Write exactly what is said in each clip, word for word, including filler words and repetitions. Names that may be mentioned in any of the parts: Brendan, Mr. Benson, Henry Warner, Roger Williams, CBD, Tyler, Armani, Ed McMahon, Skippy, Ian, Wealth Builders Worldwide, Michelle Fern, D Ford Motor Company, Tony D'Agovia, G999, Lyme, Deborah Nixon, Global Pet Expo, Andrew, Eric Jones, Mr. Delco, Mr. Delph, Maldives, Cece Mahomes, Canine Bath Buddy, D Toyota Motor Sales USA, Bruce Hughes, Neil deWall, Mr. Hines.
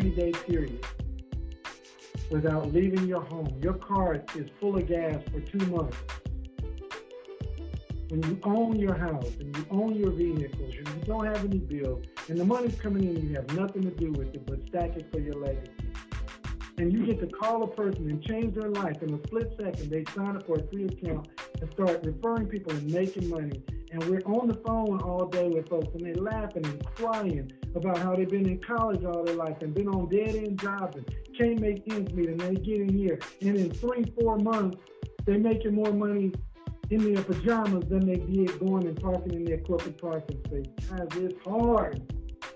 thirty day period without leaving your home. Your car is full of gas for two months. When you own your house and you own your vehicles and you don't have any bills and the money's coming in and you have nothing to do with it but stack it for your legacy. And you get to call a person and change their life in a split second. They sign up for a free account and start referring people and making money. And we're on the phone all day with folks and they're laughing and crying about how they've been in college all their life and been on dead-end jobs and can't make ends meet, and they get in here. And in three, four months, they're making more money in their pajamas than they did going and talking in their corporate parking space. Guys, it's hard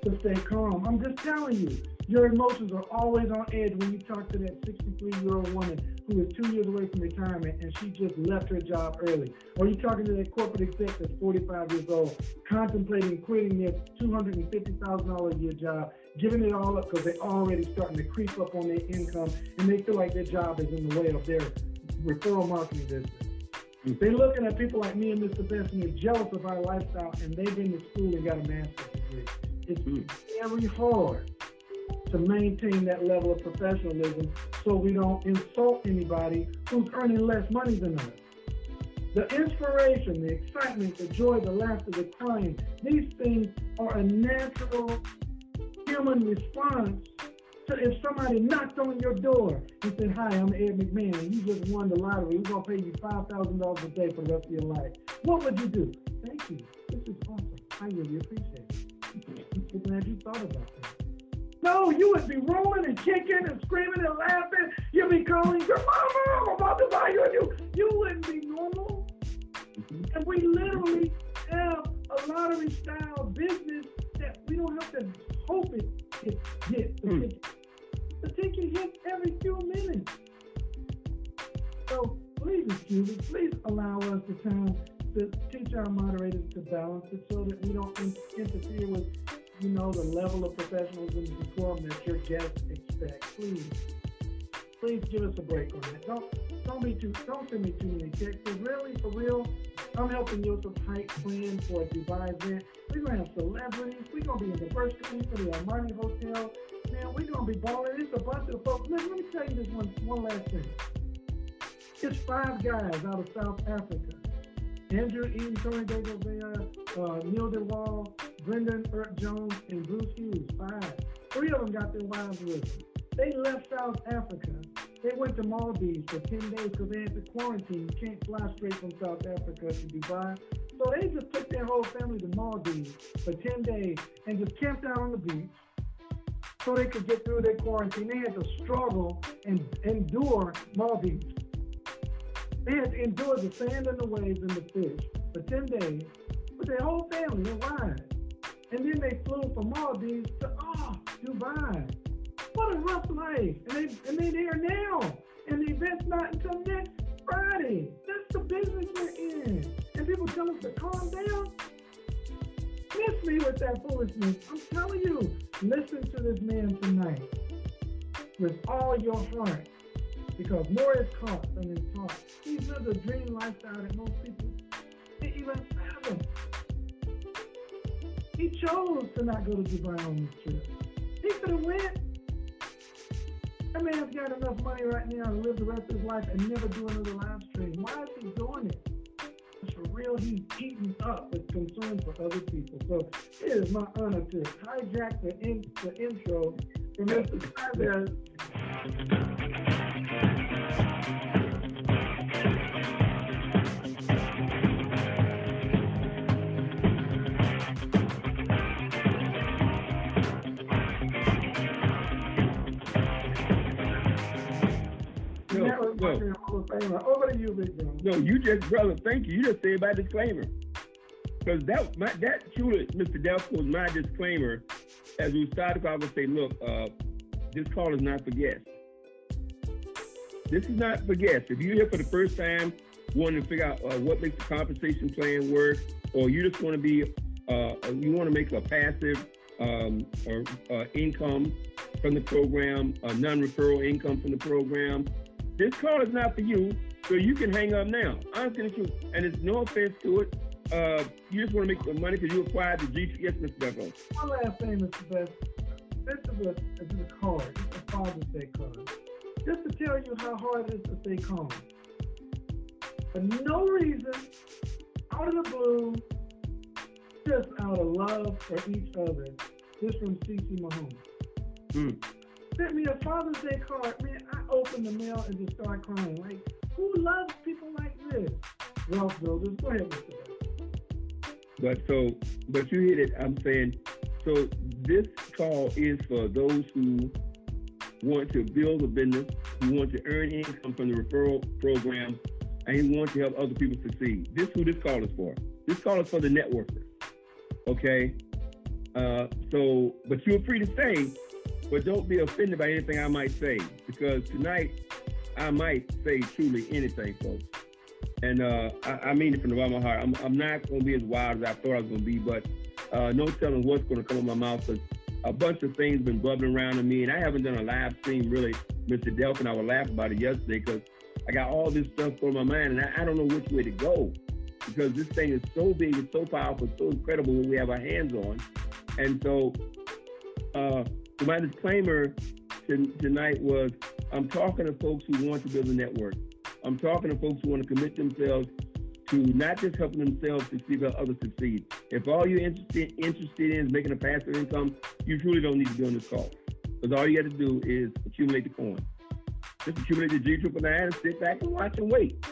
to stay calm. I'm just telling you, your emotions are always on edge when you talk to that sixty-three-year-old woman who is two years away from retirement and she just left her job early. Or you're talking to that corporate exec that's forty-five years old, contemplating quitting their two hundred fifty thousand dollars a year job, giving it all up because they're already starting to creep up on their income and they feel like their job is in the way of their referral marketing business. They're looking at people like me and Mister Benson, they're jealous of our lifestyle, and they've been to school and got a master's degree. It's mm. very hard to maintain that level of professionalism so we don't insult anybody who's earning less money than us. The inspiration, the excitement, the joy, the laughter, the crying, these things are a natural human response. So if somebody knocked on your door and said, "Hi, I'm Ed McMahon, and you just won the lottery. We're going to pay you five thousand dollars a day for the rest of your life," what would you do? "Thank you. This is awesome. I really appreciate it. I'm glad you thought about that." No, you would be rolling and kicking and screaming and laughing. You'd be calling your mama, "I'm about to buy you a new." You wouldn't be normal. Mm-hmm. And we literally have a lottery-style business that we don't have to hope it It hit the mm. ticket. The ticket hits every few minutes. So please, excuse me, please allow us the time to teach our moderators to balance it so that we don't in- interfere with, you know, the level of professionalism and decorum that your guests expect. Please, please give us a break on that. Don't, don't be too, don't send me too many texts. Really, for real, I'm helping Yusuf Hike plan for a Dubai event. We're going to have celebrities. We're going to be in the first community for the Armani Hotel. Man, we're going to be balling. It's a bunch of folks. Let, let me tell you this one, one last thing. It's five guys out of South Africa. Andrew, Ian, Tony D'Agovia, uh, Neil deWall, Brendan, Eric Jones, and Bruce Hughes. Five. Three of them got their wives with them. They left South Africa. They went to Maldives for ten days because they had to quarantine. You can't fly straight from South Africa to Dubai. So they just took their whole family to Maldives for ten days and just camped out on the beach so they could get through their quarantine. They had to struggle and endure Maldives. They had to endure the sand and the waves and the fish for ten days with their whole family, their wives. And then they flew from Maldives to, oh, Dubai. What a rough life. And, they, and they're there now. And the event's not until next Friday. That's the business we're in. And people tell us to calm down. Miss me with that foolishness. I'm telling you, listen to this man tonight with all your heart, because more is caught than is taught. He lives a dream lifestyle that most people can't even fathom. He chose to not go to Dubai on this trip. He could have went. That man's got enough money right now to live the rest of his life and never do another live stream. Why is he doing it? It's for real, he's eaten up with concern for other people. So it is my honor to hijack the, in, the intro from Mister Tyler. Yo, over to you, Big John. No, you just, brother, thank you. You just said my disclaimer. Because that, my, that truly, Mister Delph, was my disclaimer. As we started, I would say, look, uh, this call is not for guests. This is not for guests. If you're here for the first time, wanting to figure out uh, what makes the compensation plan work, or you just want to be, uh, you want to make a passive um, or uh, income from the program, a non-referral income from the program, this call is not for you, so you can hang up now. Honestly, the truth, and it's no offense to it. Uh, you just want to make some money because you acquired the G T S, Mister Delco. One last thing, Mister Best. This is a, this is a card, a Father's Day card, just to tell you how hard it is to stay calm. For no reason, out of the blue, just out of love for each other. This from Cece Mahomes. Mm. Sent me a Father's Day card. Man, I opened the mail and just started crying. Like, who loves people like this? Wealth Builders, go ahead, Mister Benson. But so, but you hit it. I'm saying, so this call is for those who want to build a business, who want to earn income from the referral program, and who want to help other people succeed. This is who this call is for. This call is for the networkers. Okay? Uh, so, but you're free to say, but don't be offended by anything I might say, because tonight I might say truly anything, folks. And uh, I, I mean it from the bottom of my heart. I'm, I'm not going to be as wild as I thought I was going to be, but uh, no telling what's going to come out of my mouth. But a bunch of things been bubbling around to me, and I haven't done a live stream really. Mister Delph and I were laughing about it yesterday because I got all this stuff going on my mind, and I, I don't know which way to go, because this thing is so big, it's so powerful, so incredible what we have our hands on. And so uh, my disclaimer to, tonight was, I'm talking to folks who want to build a network. I'm talking to folks who want to commit themselves to not just helping themselves succeed, but others succeed. If all you're interested, interested in is making a passive income, you truly don't need to be on this call, because all you got to do is accumulate the coin. Just accumulate the G nine nine nine and sit back and watch and wait.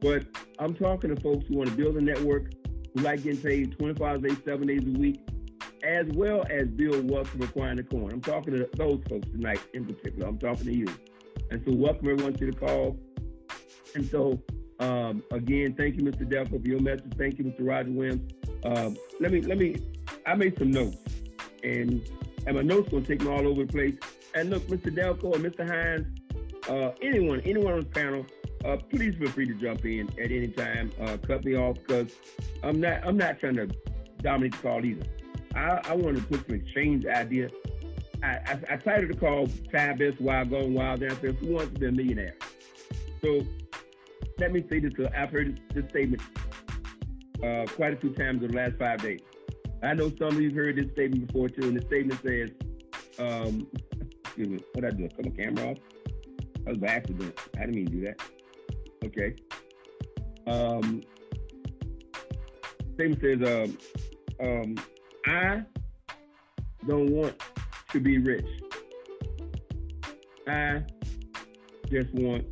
But I'm talking to folks who want to build a network, who like getting paid twenty-four hours a day, seven days a week, as well as build wealth from acquiring the coin. I'm talking to those folks tonight in particular. I'm talking to you. And so welcome everyone to the call. And so, um, again, thank you, Mister Delco, for your message. Thank you, Mister Roger Williams. Um, let me, let me, I made some notes. And, and my notes going to take me all over the place. And look, Mister Delco and Mister Hines, Uh, anyone, anyone on this panel, uh, please feel free to jump in at any time. Uh, cut me off, because I'm not, I'm not trying to dominate the call either. I, I want to put some exchange idea. I, I, I titled the call "Five Best Wild Going Wild." There, who wants to be a millionaire? So let me say this. I've heard this, this statement uh, quite a few times in the last five days. I know some of you've heard this statement before too, and the statement says, um, "Excuse me, what did I do? Cut my camera off." That was by accident. I didn't mean to do that. Okay. Um, statement says, um, um, I don't want to be rich. I just want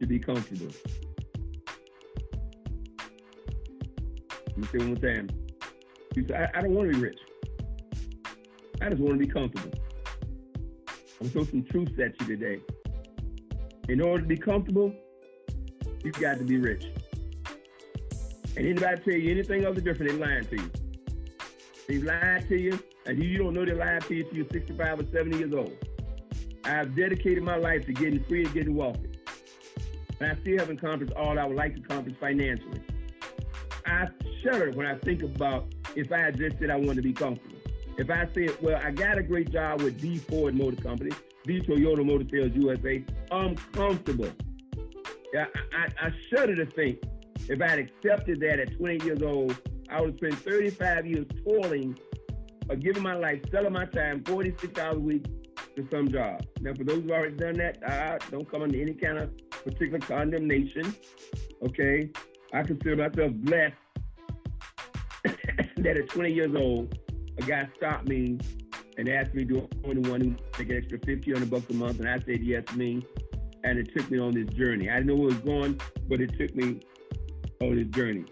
to be comfortable. Let me say it one more time. You say, I, I don't want to be rich. I just want to be comfortable. I'm going to throw some truths at you today. In order to be comfortable, you've got to be rich. And anybody tell you anything other different, they're lying to you. They've lied to you, and you don't know they lied to you until you're sixty-five or seventy years old. I've dedicated my life to getting free and getting wealthy. And I still haven't accomplished all I would like to accomplish financially. I shudder when I think about if I just said I wanted to be comfortable. If I said, well, I got a great job with D Ford Motor Company, D Toyota Motor Sales U S A, I'm comfortable. I, I, I shudder to think if I had accepted that at twenty-eight years old, I would spend thirty-five years toiling or giving my life, selling my time, forty-six hours a week to some job. Now, for those who've already done that, I don't come under any kind of particular condemnation, okay? I consider myself blessed that at twenty years old, a guy stopped me and asked me, do I only want to make an extra fifteen hundred bucks a month? And I said, yes, me. And it took me on this journey. I didn't know where it was going, but it took me on this journey.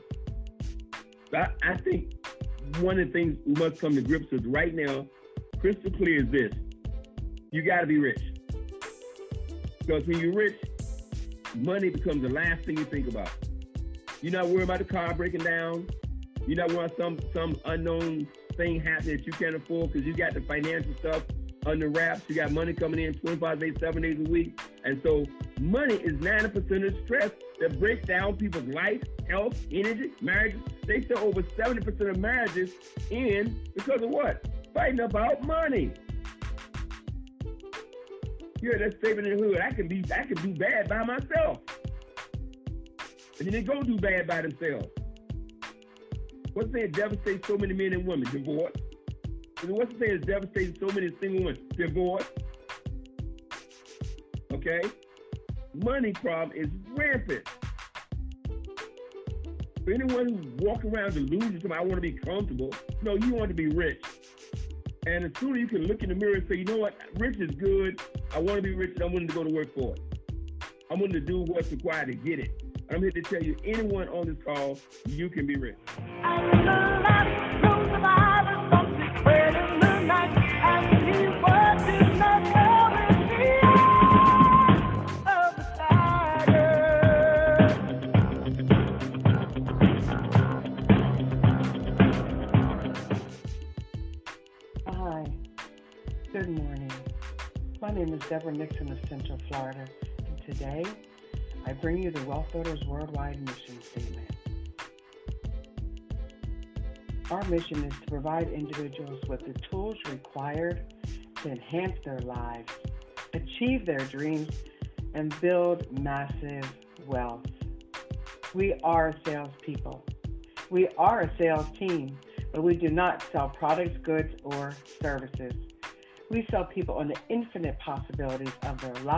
So I, I think one of the things we must come to grips with right now, crystal clear, is this. You got to be rich. Because when you're rich, money becomes the last thing you think about. You're not worried about the car breaking down. You're not worried about some, some unknown thing happen that you can't afford, because you got the financial stuff under wraps. You got money coming in twenty-five days, seven days a week. And so money is ninety percent of the stress that breaks down people's life, health, energy, marriages. They sell over seventy percent of marriages in because of what? Fighting about money. You heard that statement in the hood. I can be, I can do bad by myself. And then they go do bad by themselves. What's that devastates so many men and women? Divorce, And what's the thing that's devastating so many single women? Divorce. Okay? Money problem is rampant. For anyone who walks around delusional, somebody, I want to be comfortable. No, you want to be rich. And as soon as you can look in the mirror and say, you know what, rich is good. I want to be rich and I'm willing to go to work for it. I'm willing to do what's required to get it. I'm here to tell you, anyone on this call, you can be rich. Hi, good morning. My name is Deborah Nixon of Central Florida, and today I bring you the Wealth Builders Worldwide mission statement. Our mission is to provide individuals with the tools required to enhance their lives, achieve their dreams, and build massive wealth. We are salespeople. We are a sales team, but we do not sell products, goods, or services. We sell people on the infinite possibilities of their lives.